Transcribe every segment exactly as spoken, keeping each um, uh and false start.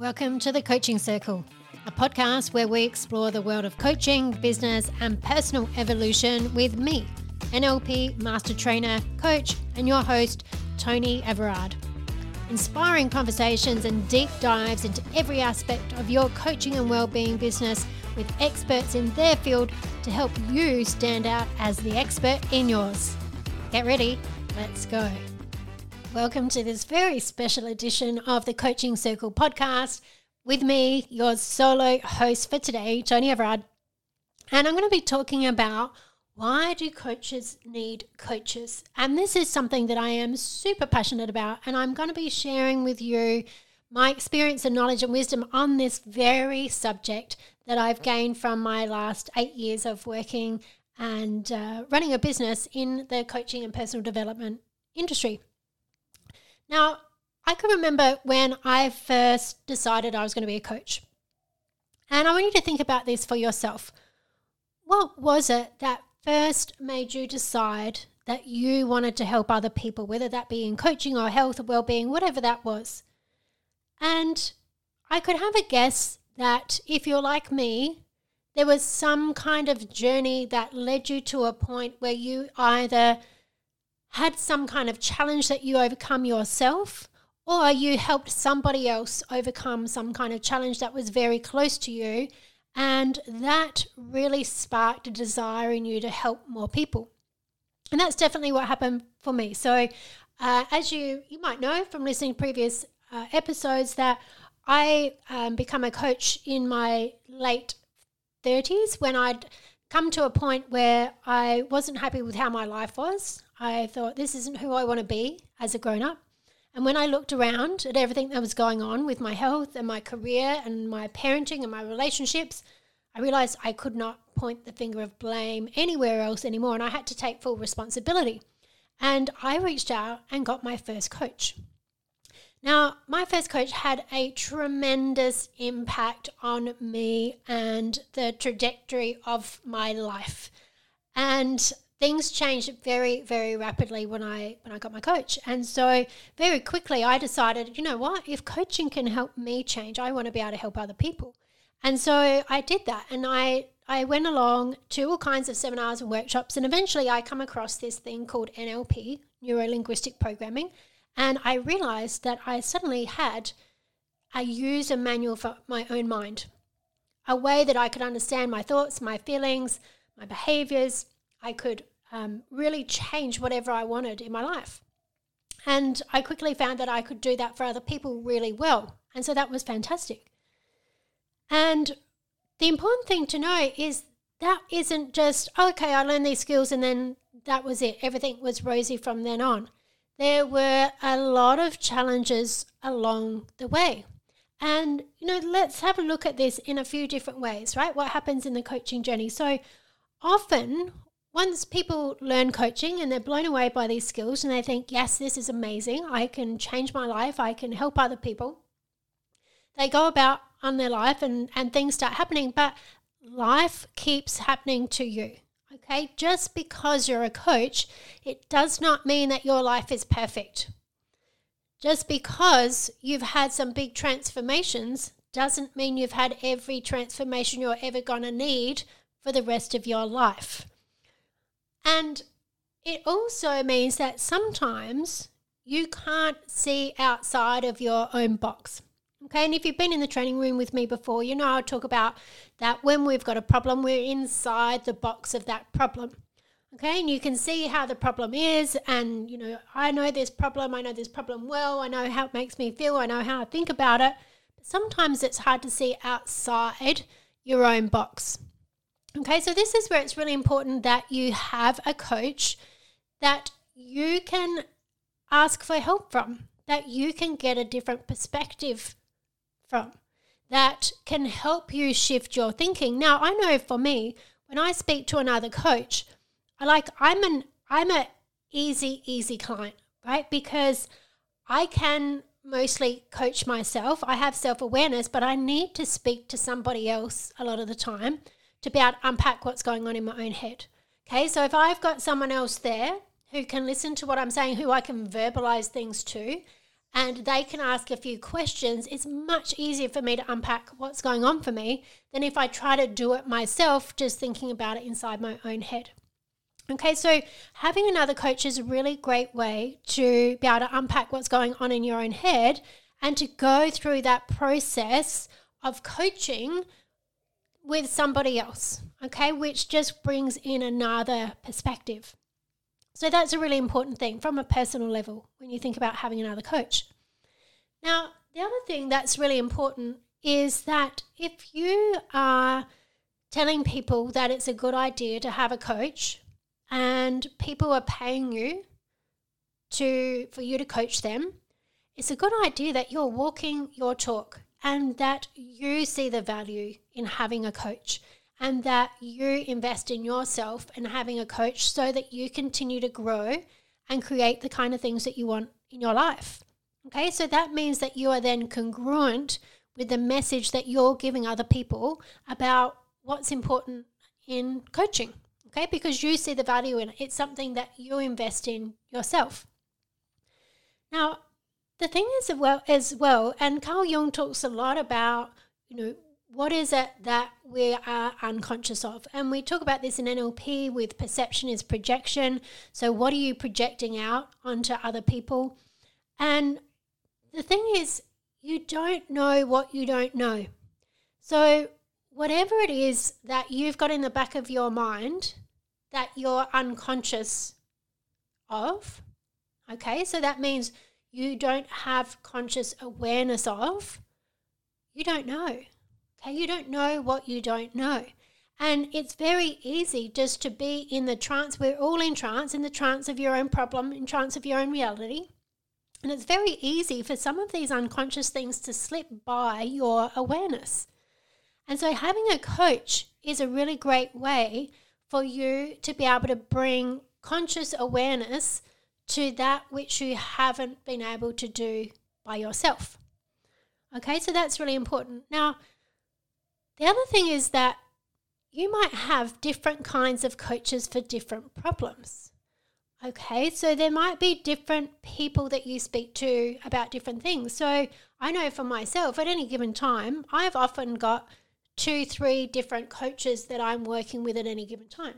Welcome to the Coaching Circle, a podcast where we explore the world of coaching, business, and personal evolution with me, N L P master trainer, coach, and your host, Tony Everard. Inspiring conversations and deep dives into every aspect of your coaching and wellbeing business with experts in their field to help you stand out as the expert in yours. Get ready, let's go. Welcome to this very special edition of the Coaching Circle podcast with me, your solo host for today, Tony Everard. And I'm going to be talking about why do coaches need coaches? And this is something that I am super passionate about, and I'm going to be sharing with you my experience and knowledge and wisdom on this very subject that I've gained from my last eight years of working and uh, running a business in the coaching and personal development industry. Now, I can remember when I first decided I was going to be a coach. And I want you to think about this for yourself. What was it that first made you decide that you wanted to help other people, whether that be in coaching or health or well-being, whatever that was? And I could have a guess that if you're like me, there was some kind of journey that led you to a point where you either had some kind of challenge that you overcome yourself, or you helped somebody else overcome some kind of challenge that was very close to you, and that really sparked a desire in you to help more people. And that's definitely what happened for me. So uh, as you, you might know from listening to previous uh, episodes, that I um, became a coach in my late thirties when I'd come to a point where I wasn't happy with how my life was. I thought, this isn't who I want to be as a grown-up. And when I looked around at everything that was going on with my health and my career and my parenting and my relationships, I realised I could not point the finger of blame anywhere else anymore, and I had to take full responsibility. And I reached out and got my first coach. Now, my first coach had a tremendous impact on me and the trajectory of my life. And things changed very, very rapidly when I when I got my coach. And so very quickly I decided, you know what, if coaching can help me change, I want to be able to help other people. And so I did that, and I, I went along to all kinds of seminars and workshops, and eventually I come across this thing called N L P, Neuro Linguistic Programming, and I realised that I suddenly had a user manual for my own mind, a way that I could understand my thoughts, my feelings, my behaviours. I could Um, really change whatever I wanted in my life. And I quickly found that I could do that for other people really well. And so that was fantastic. And the important thing to know is that isn't just, okay, I learned these skills and then that was it. Everything was rosy from then on. There were a lot of challenges along the way. And, you know, let's have a look at this in a few different ways, right? What happens in the coaching journey? So often, once people learn coaching and they're blown away by these skills and they think, yes, this is amazing, I can change my life, I can help other people, they go about on their life and, and things start happening, but life keeps happening to you, okay? Just because you're a coach, it does not mean that your life is perfect. Just because you've had some big transformations doesn't mean you've had every transformation you're ever going to need for the rest of your life. And it also means that sometimes you can't see outside of your own box, okay? And if you've been in the training room with me before, you know I'll talk about that when we've got a problem, we're inside the box of that problem, okay? And you can see how the problem is, and, you know, I know this problem, I know this problem well, I know how it makes me feel, I know how I think about it. But sometimes it's hard to see outside your own box. Okay, so this is where it's really important that you have a coach that you can ask for help from, that you can get a different perspective from, that can help you shift your thinking. Now, I know for me, when I speak to another coach, I like I'm an I'm a easy, easy client, right? Because I can mostly coach myself. I have self-awareness, but I need to speak to somebody else a lot of the time to be able to unpack what's going on in my own head. Okay, so if I've got someone else there who can listen to what I'm saying, who I can verbalize things to, and they can ask a few questions, it's much easier for me to unpack what's going on for me than if I try to do it myself, just thinking about it inside my own head. Okay, so having another coach is a really great way to be able to unpack what's going on in your own head and to go through that process of coaching with somebody else, okay, which just brings in another perspective. So that's a really important thing from a personal level when you think about having another coach. Now, the other thing that's really important is that if you are telling people that it's a good idea to have a coach and people are paying you to for you to coach them, it's a good idea that you're walking your talk and that you see the value in having a coach and that you invest in yourself and having a coach so that you continue to grow and create the kind of things that you want in your life. Okay, so that means that you are then congruent with the message that you're giving other people about what's important in coaching, okay, because you see the value in it. It's something that you invest in yourself. Now, the thing is as well, as well, and Carl Jung talks a lot about, you know, what is it that we are unconscious of? And we talk about this in N L P with perception is projection. So what are you projecting out onto other people? And the thing is, you don't know what you don't know. So whatever it is that you've got in the back of your mind that you're unconscious of, okay, so that means you don't have conscious awareness of, you don't know. Okay, you don't know what you don't know. And it's very easy just to be in the trance. We're all in trance, in the trance of your own problem, in trance of your own reality. And it's very easy for some of these unconscious things to slip by your awareness. And so having a coach is a really great way for you to be able to bring conscious awareness to that which you haven't been able to do by yourself. Okay, so that's really important. Now, the other thing is that you might have different kinds of coaches for different problems. Okay, so there might be different people that you speak to about different things. So I know for myself, at any given time, I've often got two, three different coaches that I'm working with at any given time.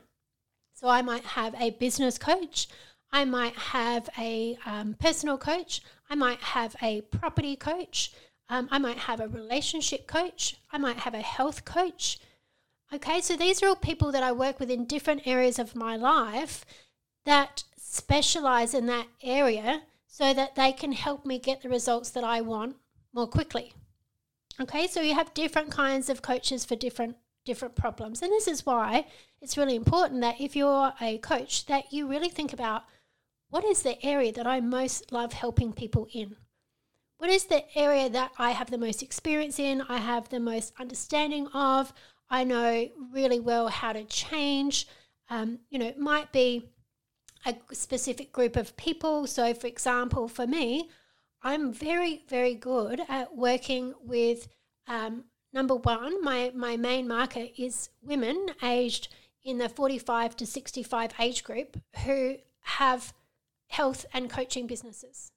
So I might have a business coach, I might have a um, personal coach, I might have a property coach, Um, I might have a relationship coach. I might have a health coach. Okay, so these are all people that I work with in different areas of my life that specialize in that area so that they can help me get the results that I want more quickly. Okay, so you have different kinds of coaches for different different problems. And this is why it's really important that if you're a coach that you really think about what is the area that I most love helping people in. What is the area that I have the most experience in, I have the most understanding of, I know really well how to change? Um, you know, it might be a specific group of people. So, for example, for me, I'm very, very good at working with, um, number one, my, my main market is women aged in the forty-five to sixty-five age group who have health and coaching businesses.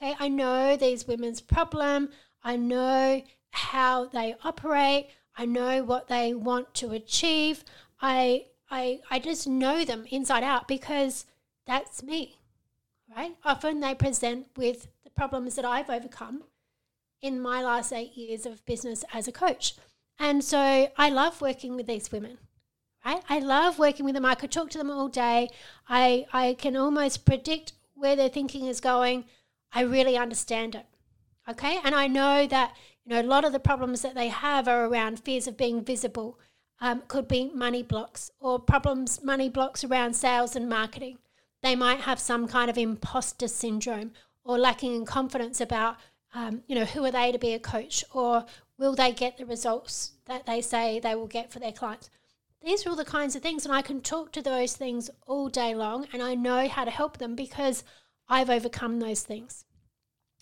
Okay, I know these women's problem, I know how they operate, I know what they want to achieve, I I I just know them inside out because that's me, right? Often they present with the problems that I've overcome in my last eight years of business as a coach. And so I love working with these women, right? I love working with them. I could talk to them all day. I, I can almost predict where their thinking is going. I really understand it, okay? And I know that, you know, a lot of the problems that they have are around fears of being visible, um, could be money blocks or problems, money blocks around sales and marketing. They might have some kind of imposter syndrome or lacking in confidence about, um, you know, who are they to be a coach or will they get the results that they say they will get for their clients? These are all the kinds of things, and I can talk to those things all day long, and I know how to help them because I've overcome those things.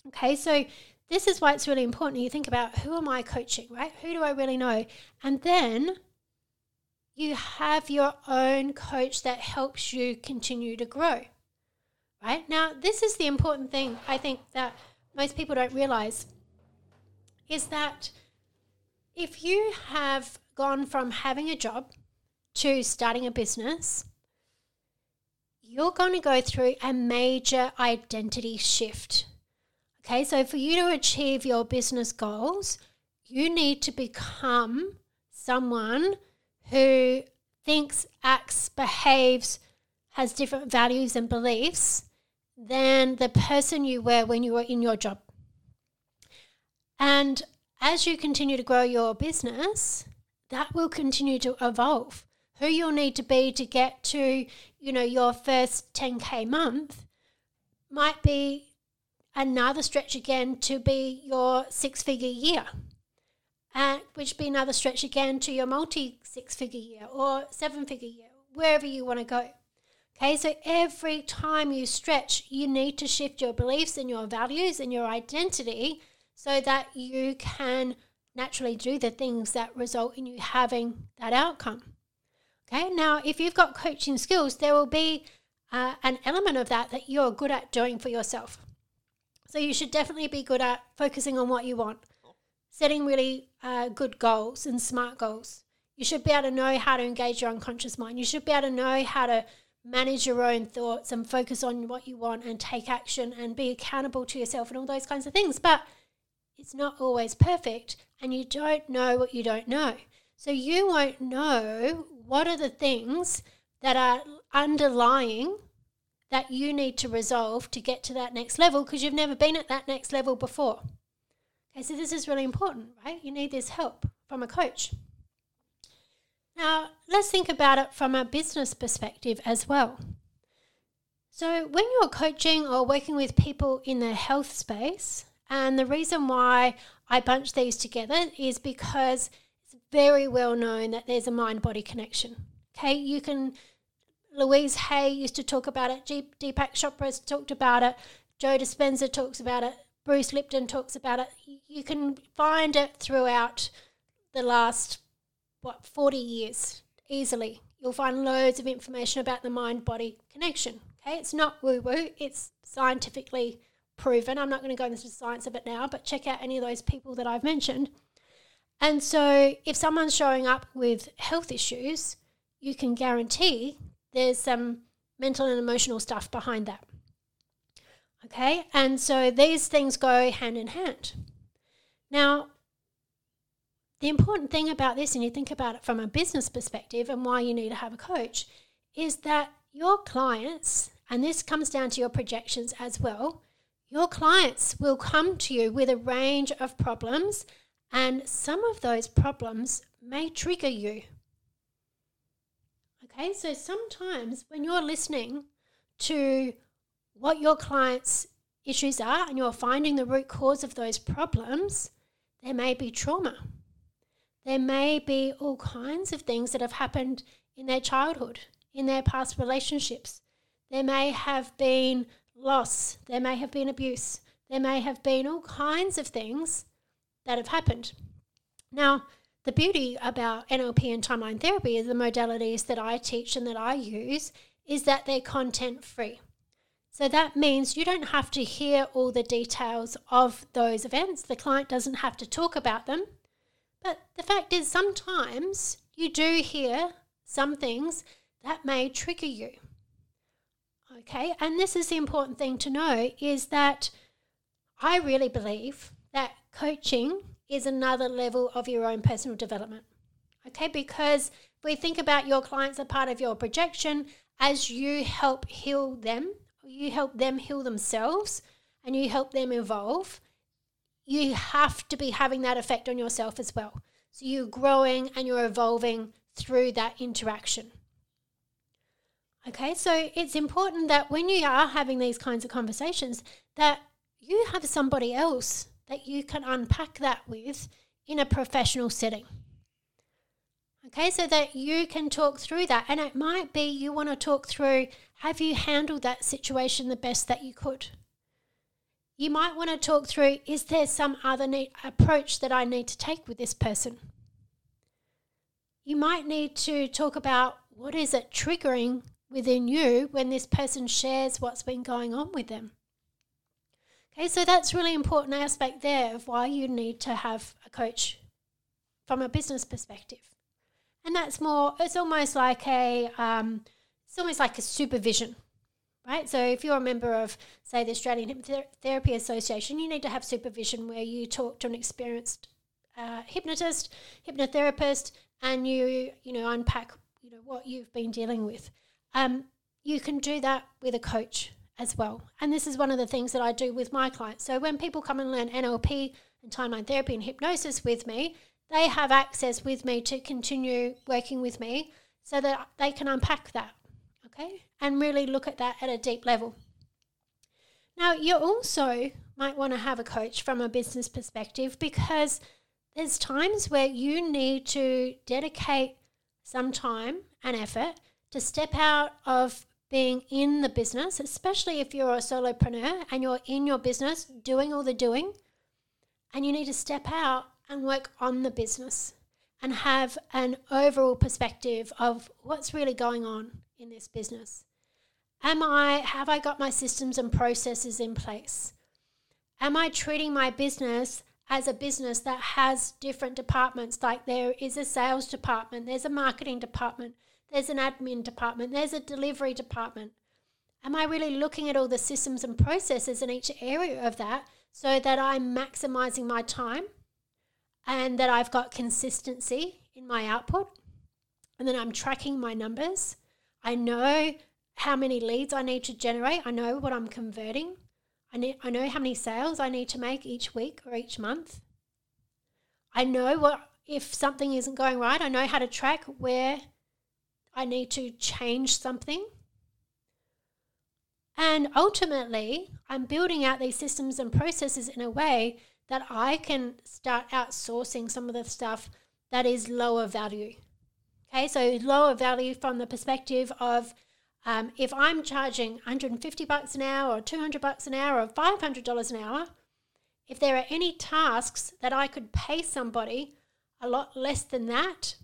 Okay, so this is why it's really important you think about who am I coaching, right? Who do I really know? And then you have your own coach that helps you continue to grow, right? Now, this is the important thing I think that most people don't realise is that if you have gone from having a job to starting a business, you're going to go through a major identity shift. Okay, so for you to achieve your business goals, you need to become someone who thinks, acts, behaves, has different values and beliefs than the person you were when you were in your job. And as you continue to grow your business, that will continue to evolve. Who you'll need to be to get to, you know, your first ten K month might be another stretch again to be your six-figure year, uh, which would be another stretch again to your multi-six-figure year or seven-figure year, wherever you want to go. Okay, so every time you stretch, you need to shift your beliefs and your values and your identity so that you can naturally do the things that result in you having that outcome. Okay, now if you've got coaching skills, there will be uh, an element of that that you're good at doing for yourself. So you should definitely be good at focusing on what you want, setting really uh, good goals and smart goals. You should be able to know how to engage your unconscious mind. You should be able to know how to manage your own thoughts and focus on what you want and take action and be accountable to yourself and all those kinds of things. But it's not always perfect, and you don't know what you don't know. So you won't know what are the things that are underlying that you need to resolve to get to that next level, because you've never been at that next level before. Okay, so this is really important, right? You need this help from a coach. Now, let's think about it from a business perspective as well. So when you're coaching or working with people in the health space, and the reason why I bunch these together is because it's very well known that there's a mind-body connection. Okay, you can, Louise Hay used to talk about it, Deepak Chopra talked about it, Joe Dispenza talks about it, Bruce Lipton talks about it. You can find it throughout the last what, forty years easily. You'll find loads of information about the mind-body connection. Okay, it's not woo-woo, it's scientifically proven. I'm not going to go into the science of it now, but check out any of those people that I've mentioned. And so if someone's showing up with health issues, you can guarantee there's some mental and emotional stuff behind that. Okay, and so these things go hand in hand. Now, the important thing about this, and you think about it from a business perspective and why you need to have a coach, is that your clients, and this comes down to your projections as well, your clients will come to you with a range of problems, and some of those problems may trigger you. Okay, so sometimes when you're listening to what your clients' issues are and you're finding the root cause of those problems, there may be trauma. There may be all kinds of things that have happened in their childhood, in their past relationships. There may have been loss. There may have been abuse. There may have been all kinds of things that have happened. Now, the beauty about N L P and timeline therapy is the modalities that I teach and that I use is that they're content-free. So that means you don't have to hear all the details of those events. The client doesn't have to talk about them. But the fact is, sometimes you do hear some things that may trigger you. Okay, and this is the important thing to know, is that I really believe that coaching is another level of your own personal development. Okay, because if we think about your clients are part of your projection, as you help heal them, you help them heal themselves, and you help them evolve, you have to be having that effect on yourself as well. So you're growing and you're evolving through that interaction. Okay, so it's important that when you are having these kinds of conversations, that you have somebody else that you can unpack that with in a professional setting. Okay, so that you can talk through that. And it might be you want to talk through, have you handled that situation the best that you could? You might want to talk through, is there some other need, approach that I need to take with this person? You might need to talk about what is it triggering within you when this person shares what's been going on with them. Okay, so that's really important aspect there of why you need to have a coach from a business perspective. And that's more, it's almost like a, um, it's almost like a supervision, right? So if you're a member of, say, the Australian Hypnotherapy Association, you need to have supervision where you talk to an experienced uh, hypnotist, hypnotherapist, and you, you know, unpack, you know, what you've been dealing with. Um, you can do that with a coach as well. And this is one of the things that I do with my clients. So when people come and learn N L P and timeline therapy and hypnosis with me, they have access with me to continue working with me so that they can unpack that, okay, and really look at that at a deep level. Now, you also might want to have a coach from a business perspective, because there's times where you need to dedicate some time and effort to step out of being in the business, especially if you're a solopreneur and you're in your business doing all the doing, and you need to step out and work on the business and have an overall perspective of what's really going on in this business. Am I, have I got my systems and processes in place? Am I treating my business as a business that has different departments? Like there is a sales department, there's a marketing department, there's an admin department, there's a delivery department. Am I really looking at all the systems and processes in each area of that so that I'm maximizing my time and that I've got consistency in my output, and then I'm tracking my numbers? I know how many leads I need to generate. I know what I'm converting. I need, I know how many sales I need to make each week or each month. I know what if something isn't going right, I know how to track where I need to change something. And ultimately, I'm building out these systems and processes in a way that I can start outsourcing some of the stuff that is lower value. Okay, so lower value from the perspective of um, if I'm charging one hundred fifty bucks an hour or two hundred bucks an hour or five hundred dollars an hour, if there are any tasks that I could pay somebody a lot less than that,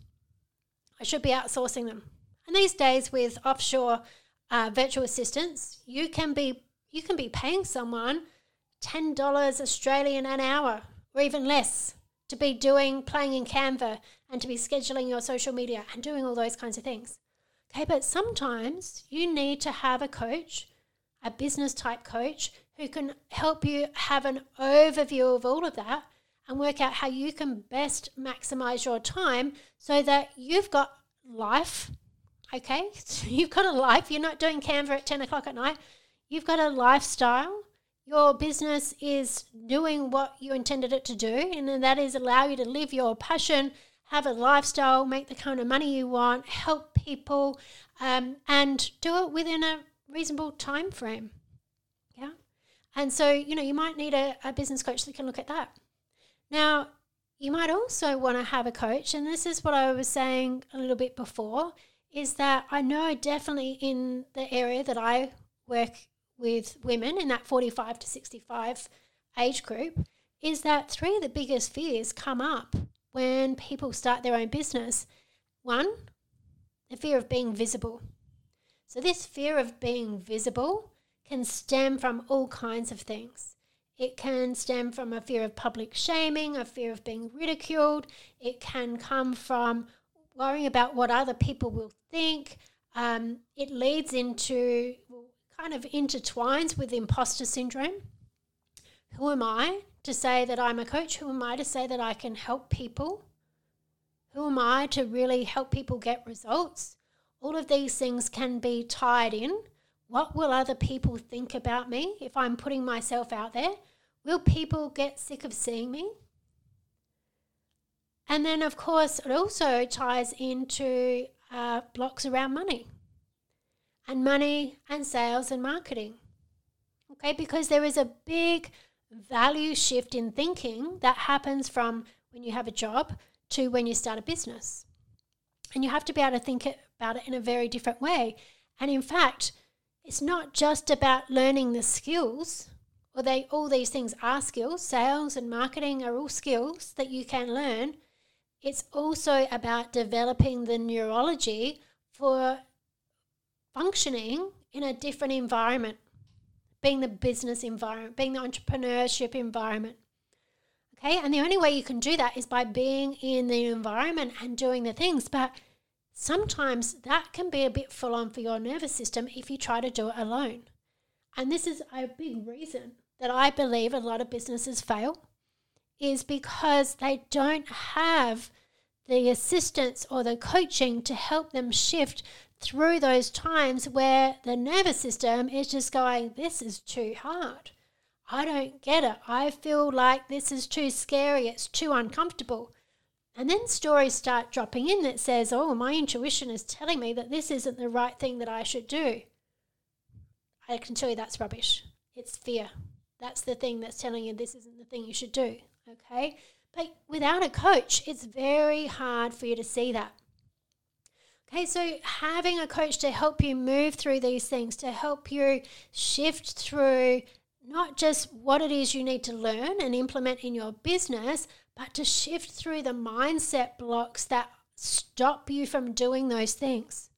I should be outsourcing them. And these days with offshore uh, virtual assistants, you can be you can be paying someone ten dollars Australian an hour or even less to be doing, playing in Canva and to be scheduling your social media and doing all those kinds of things. Okay, but sometimes you need to have a coach, a business type coach, who can help you have an overview of all of that and work out how you can best maximize your time so that you've got life, okay? So you've got a life. You're not doing Canva at ten o'clock at night. You've got a lifestyle. Your business is doing what you intended it to do, and that is allow you to live your passion, have a lifestyle, make the kind of money you want, help people, um, and do it within a reasonable time frame. Yeah. And so, you know, you might need a, a business coach that can look at that. Now, you might also want to have a coach, and this is what I was saying a little bit before, is that I know definitely in the area that I work with women in that forty-five to sixty-five age group, is that three of the biggest fears come up when people start their own business. One, the fear of being visible. So this fear of being visible can stem from all kinds of things. It can stem from a fear of public shaming, a fear of being ridiculed. It can come from worrying about what other people will think. Um, it leads into... kind of intertwines with imposter syndrome. Who am I to say that I'm a coach? Who am I to say that I can help people? Who am I to really help people get results? All of these things can be tied in. What will other people think about me if I'm putting myself out there? Will people get sick of seeing me? And then, of course, it also ties into uh, blocks around money. And money and sales and marketing, okay? Because there is a big value shift in thinking that happens from when you have a job to when you start a business. And you have to be able to think about it in a very different way. And in fact, it's not just about learning the skills, or they, all these things are skills. Sales and marketing are all skills that you can learn. It's also about developing the neurology for functioning in a different environment, being the business environment, being the entrepreneurship environment. Okay, and the only way you can do that is by being in the environment and doing the things. But sometimes that can be a bit full on for your nervous system if you try to do it alone. And this is a big reason that I believe a lot of businesses fail, is because they don't have the assistance or the coaching to help them shift through those times where the nervous system is just going, this is too hard. I don't get it. I feel like this is too scary. It's too uncomfortable. And then stories start dropping in that says, oh, my intuition is telling me that this isn't the right thing that I should do. I can tell you that's rubbish. It's fear. That's the thing that's telling you this isn't the thing you should do, okay? But without a coach, it's very hard for you to see that. Okay, so having a coach to help you move through these things, to help you shift through not just what it is you need to learn and implement in your business, but to shift through the mindset blocks that stop you from doing those things.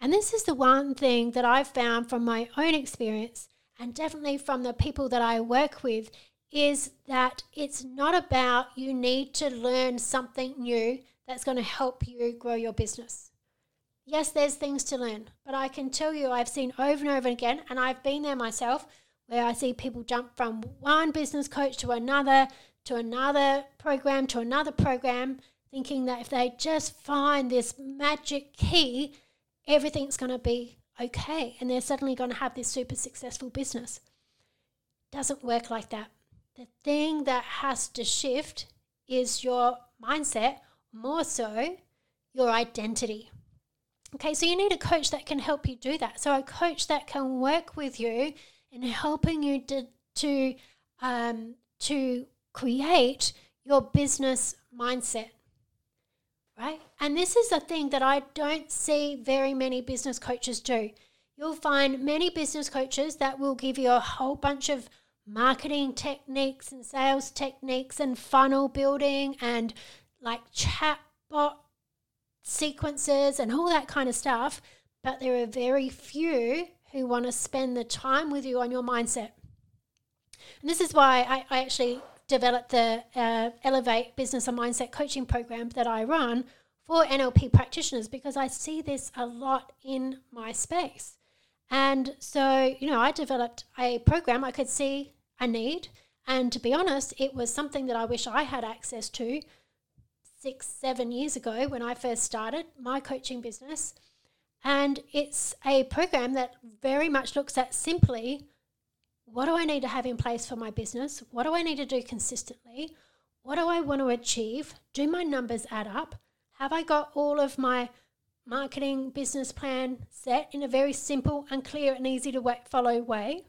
And this is the one thing that I've found from my own experience, and definitely from the people that I work with, is that it's not about you need to learn something new that's going to help you grow your business. Yes, there's things to learn, but I can tell you I've seen over and over again, and I've been there myself, where I see people jump from one business coach to another, to another program, to another program, thinking that if they just find this magic key, everything's going to be okay, and they're suddenly going to have this super successful business. Doesn't work like that. The thing that has to shift is your mindset, more so your identity. Okay, so you need a coach that can help you do that. So a coach that can work with you in helping you to to, um, to create your business mindset, right? And this is a thing that I don't see very many business coaches do. You'll find many business coaches that will give you a whole bunch of marketing techniques and sales techniques and funnel building and like chatbot sequences and all that kind of stuff, but there are very few who want to spend the time with you on your mindset. And this is why I, I actually developed the uh, Elevate Business and Mindset Coaching Program that I run for N L P practitioners, because I see this a lot in my space. And so, you know, I developed a program. I could see a need. And to be honest, it was something that I wish I had access to six, seven years ago when I first started my coaching business. And it's a program that very much looks at simply, what do I need to have in place for my business? What do I need to do consistently? What do I want to achieve? Do my numbers add up? Have I got all of my marketing business plan set in a very simple and clear and easy to follow way?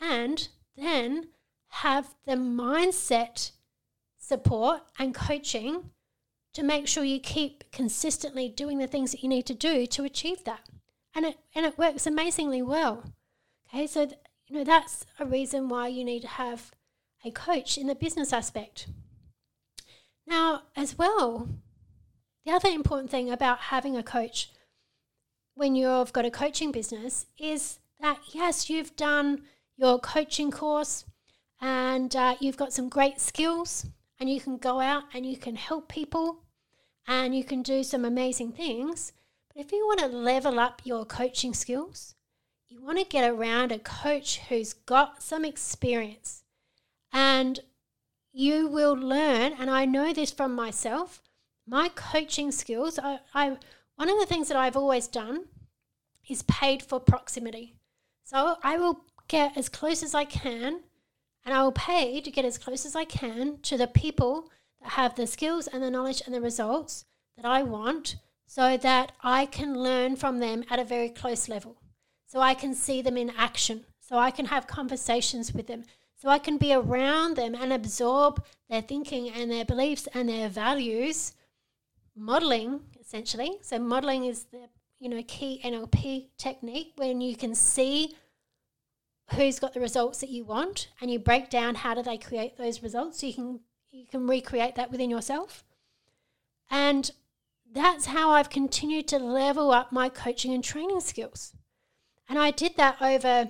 And then have the mindset support and coaching to make sure you keep consistently doing the things that you need to do to achieve that. And it and it works amazingly well. Okay, so th- you know that's a reason why you need to have a coach in the business aspect. Now, as well, the other important thing about having a coach when you've got a coaching business is that, yes, you've done your coaching course and uh, you've got some great skills and you can go out and you can help people and you can do some amazing things. But if you want to level up your coaching skills, you want to get around a coach who's got some experience, and you will learn, and I know this from myself, my coaching skills, I, I one of the things that I've always done is paid for proximity. So I will get as close as I can, and I will pay to get as close as I can to the people that have the skills and the knowledge and the results that I want, so that I can learn from them at a very close level. So I can see them in action. So I can have conversations with them. So I can be around them and absorb their thinking and their beliefs and their values. Modeling, essentially. So modeling is the, you know, key N L P technique, when you can see who's got the results that you want and you break down how do they create those results, so you can you can recreate that within yourself. And that's how I've continued to level up my coaching and training skills. And I did that over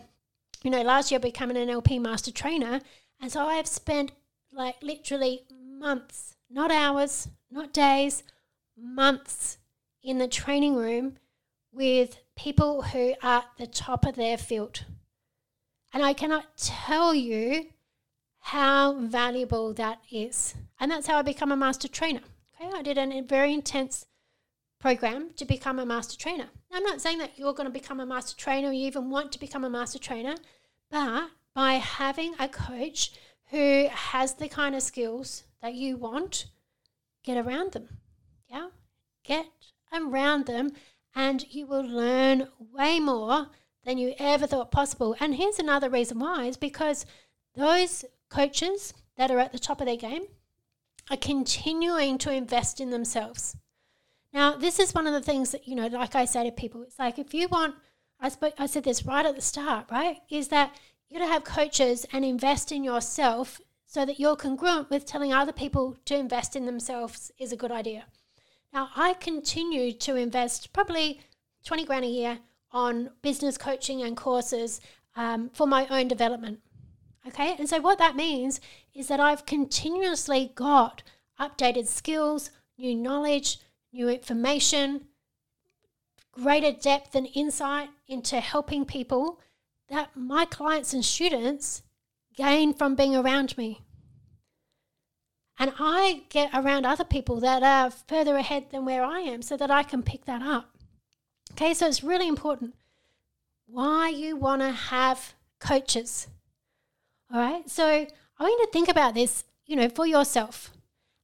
you know, last year I became an N L P master trainer, and so I have spent like literally months, not hours, not days, months in the training room with people who are at the top of their field. And I cannot tell you how valuable that is. And that's how I become a master trainer. Okay, I did a very intense program to become a master trainer. Now, I'm not saying that you're going to become a master trainer or you even want to become a master trainer, but by having a coach who has the kind of skills that you want, get around them. Yeah, get around them and you will learn way more than you ever thought possible. And here's another reason why, is because those coaches that are at the top of their game are continuing to invest in themselves. Now, this is one of the things that, you know, like I say to people, it's like if you want, I spoke, I said this right at the start, right, is that you got to have coaches and invest in yourself so that you're congruent with telling other people to invest in themselves is a good idea. Now, I continue to invest probably twenty grand a year on business coaching and courses um, for my own development. Okay, and so what that means is that I've continuously got updated skills, new knowledge, new information, greater depth and insight into helping people that my clients and students gain from being around me. And I get around other people that are further ahead than where I am so that I can pick that up. Okay, so it's really important why you want to have coaches. All right, so I want you to think about this, you know, for yourself,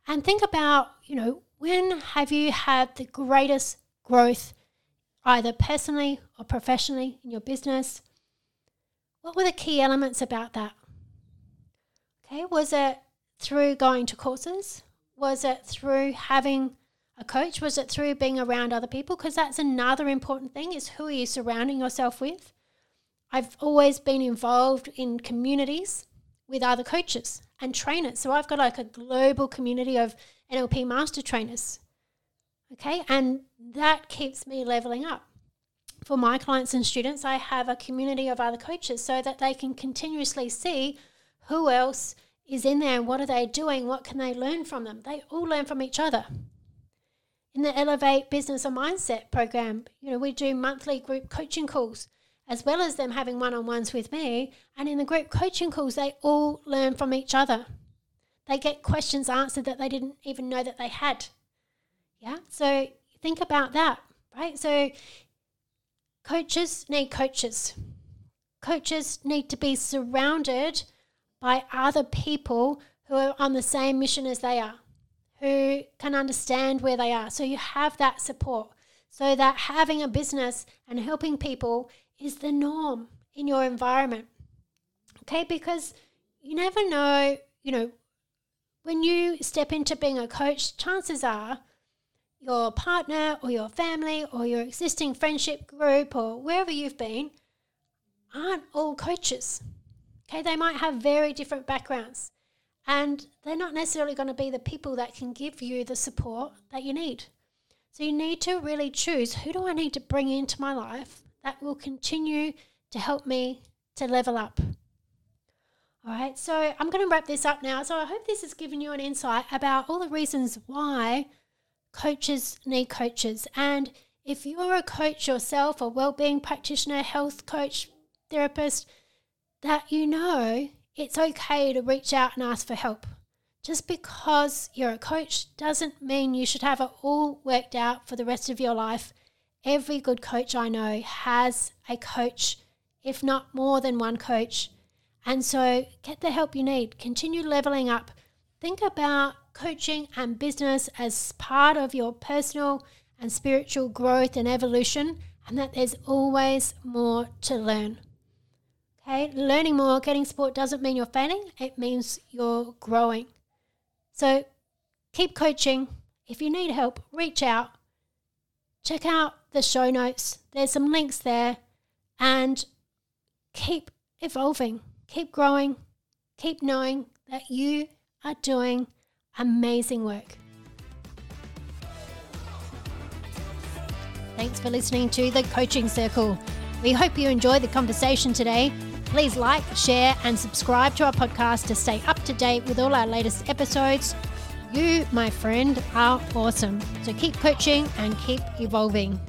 and think about, you know, when have you had the greatest growth, either personally or professionally in your business? What were the key elements about that? Okay, was it through going to courses? Was it through having a coach? Was it through being around other people? Because that's another important thing, is who are you surrounding yourself with? I've always been involved in communities with other coaches and trainers. So I've got like a global community of N L P master trainers, okay? And that keeps me leveling up. For my clients and students, I have a community of other coaches so that they can continuously see who else is in there and what are they doing, what can they learn from them. They all learn from each other. In the Elevate Business and Mindset Program, you know, we do monthly group coaching calls, as well as them having one-on-ones with me. And in the group coaching calls, they all learn from each other. They get questions answered that they didn't even know that they had. Yeah, so think about that, right? So coaches need coaches. Coaches need to be surrounded by other people who are on the same mission as they are, who can understand where they are. So you have that support, so that having a business and helping people is the norm in your environment, okay? Because you never know, you know, when you step into being a coach, chances are your partner or your family or your existing friendship group or wherever you've been aren't all coaches, okay? They might have very different backgrounds and they're not necessarily going to be the people that can give you the support that you need. So you need to really choose, who do I need to bring into my life that will continue to help me to level up? All right, so I'm going to wrap this up now. So I hope this has given you an insight about all the reasons why coaches need coaches. And if you're a coach yourself, a wellbeing practitioner, health coach, therapist, that you know it's okay to reach out and ask for help. Just because you're a coach doesn't mean you should have it all worked out for the rest of your life. Every good coach I know has a coach, if not more than one coach. And so get the help you need. Continue leveling up. Think about coaching and business as part of your personal and spiritual growth and evolution, and that there's always more to learn. Okay, learning more, getting support doesn't mean you're failing. It means you're growing. So keep coaching. If you need help, reach out. Check out the show notes. There's some links there. And keep evolving, keep growing, keep knowing that you are doing amazing work. Thanks for listening to The Coaching Circle. We hope you enjoyed the conversation today Please like, share, and subscribe to our podcast to stay up to date with all our latest episodes. You, my friend, are awesome. So keep coaching and keep evolving.